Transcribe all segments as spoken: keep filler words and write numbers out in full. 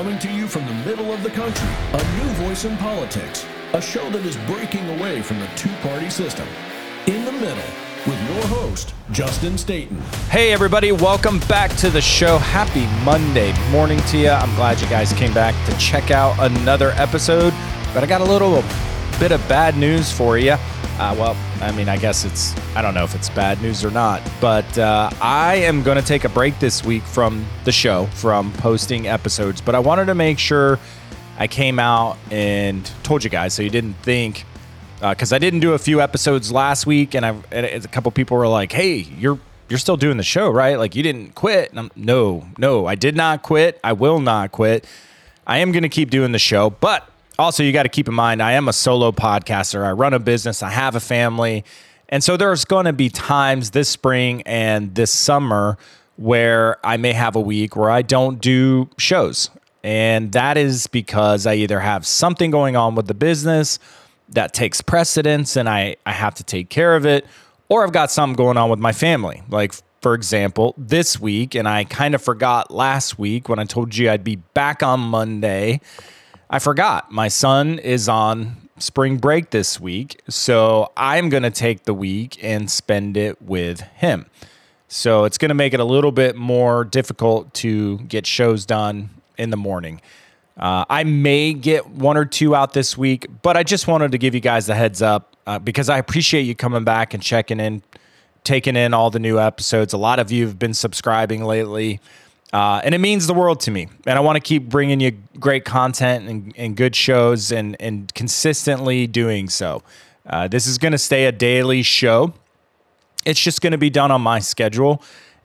Coming to you from the middle of the country, a new voice in politics, a show that is breaking away from the two-party system. In the Middle, with your host, Justin Staten. Hey everybody, welcome back to the show. Happy Monday morning to you. I'm glad you guys came back to check out another episode, but I got a little bit of bad news for you. Uh, well, I mean, I guess it's, I don't know if it's bad news or not, but uh, I am going to take a break this week from the show, from posting episodes, but I wanted to make sure I came out and told you guys so you didn't think, because uh, I didn't do a few episodes last week, and, I, and a couple people were like, hey, you're you're still doing the show, right? Like, you didn't quit. And I'm, no, no, I did not quit. I will not quit. I am going to keep doing the show, but also, you got to keep in mind, I am a solo podcaster. I run a business. I have a family. And so there's going to be times this spring and this summer where I may have a week where I don't do shows. And that is because I either have something going on with the business that takes precedence and I, I have to take care of it, or I've got something going on with my family. Like, for example, this week, and I kind of forgot last week when I told you I'd be back on Monday. I forgot. My son is on spring break this week, so I'm going to take the week and spend it with him. So it's going to make it a little bit more difficult to get shows done in the morning. Uh, I may get one or two out this week, but I just wanted to give you guys a heads up uh, because I appreciate you coming back and checking in, taking in all the new episodes. A lot of you have been subscribing lately. Uh, and it means the world to me. And I want to keep bringing you great content and, and good shows and, and consistently doing so. Uh, this is going to stay a daily show. It's just going to be done on my schedule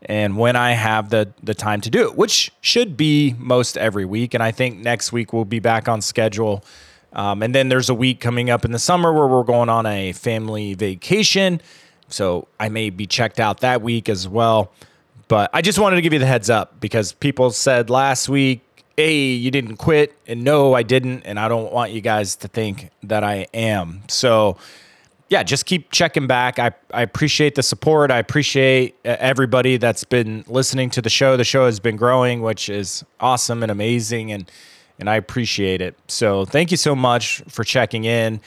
and when I have the, the time to do it, which should be most every week. And I think next week we'll be back on schedule. Um, and then there's a week coming up in the summer where we're going on a family vacation. So I may be checked out that week as well. But I just wanted to give you the heads up because people said last week, hey, you didn't quit. And no, I didn't. And I don't want you guys to think that I am. So yeah, just keep checking back. I, I appreciate the support. I appreciate everybody that's been listening to the show. The show has been growing, which is awesome and amazing. And, and I appreciate it. So thank you so much for checking in.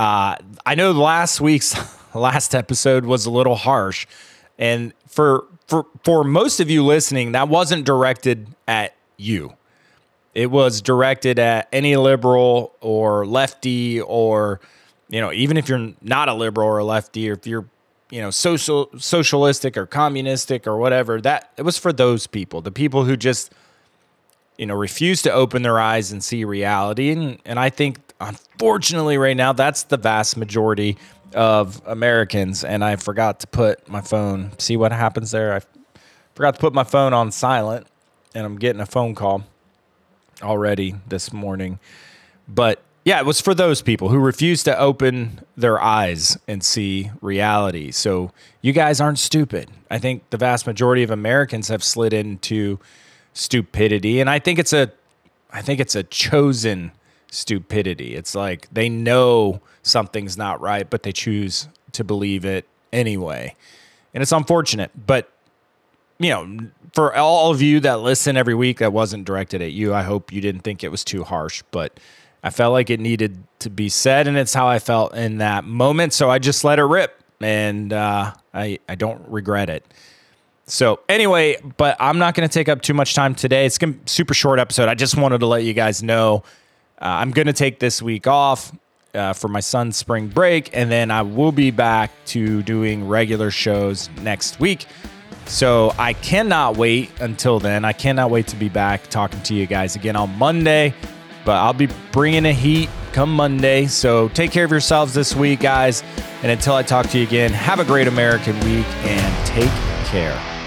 Uh, I know last week's last episode was a little harsh. And for For for most of you listening, that wasn't directed at you. It was directed at any liberal or lefty, or, you know, even if you're not a liberal or a lefty, or if you're, you know, social socialistic or communistic or whatever, that it was for those people, the people who just, you know, refuse to open their eyes and see reality. And and I think, unfortunately, right now, that's the vast majority of Americans. And I forgot to put my phone, see what happens there. I forgot to put my phone on silent, and I'm getting a phone call already this morning. But yeah, it was for those people who refuse to open their eyes and see reality. So you guys aren't stupid. I think the vast majority of Americans have slid into stupidity. And I think it's a, I think it's a chosen stupidity. It's like they know something's not right, but they choose to believe it anyway. And it's unfortunate, but you know, for all of you that listen every week, that wasn't directed at you. I hope you didn't think it was too harsh, but I felt like it needed to be said, and it's how I felt in that moment. So I just let it rip, and uh, I, I don't regret it. So anyway, but I'm not going to take up too much time today. It's going to be a super short episode. I just wanted to let you guys know Uh, I'm going to take this week off uh, for my son's spring break, and then I will be back to doing regular shows next week. So I cannot wait until then. I cannot wait to be back talking to you guys again on Monday, but I'll be bringing the heat come Monday. So take care of yourselves this week, guys. And until I talk to you again, have a great American week and take care.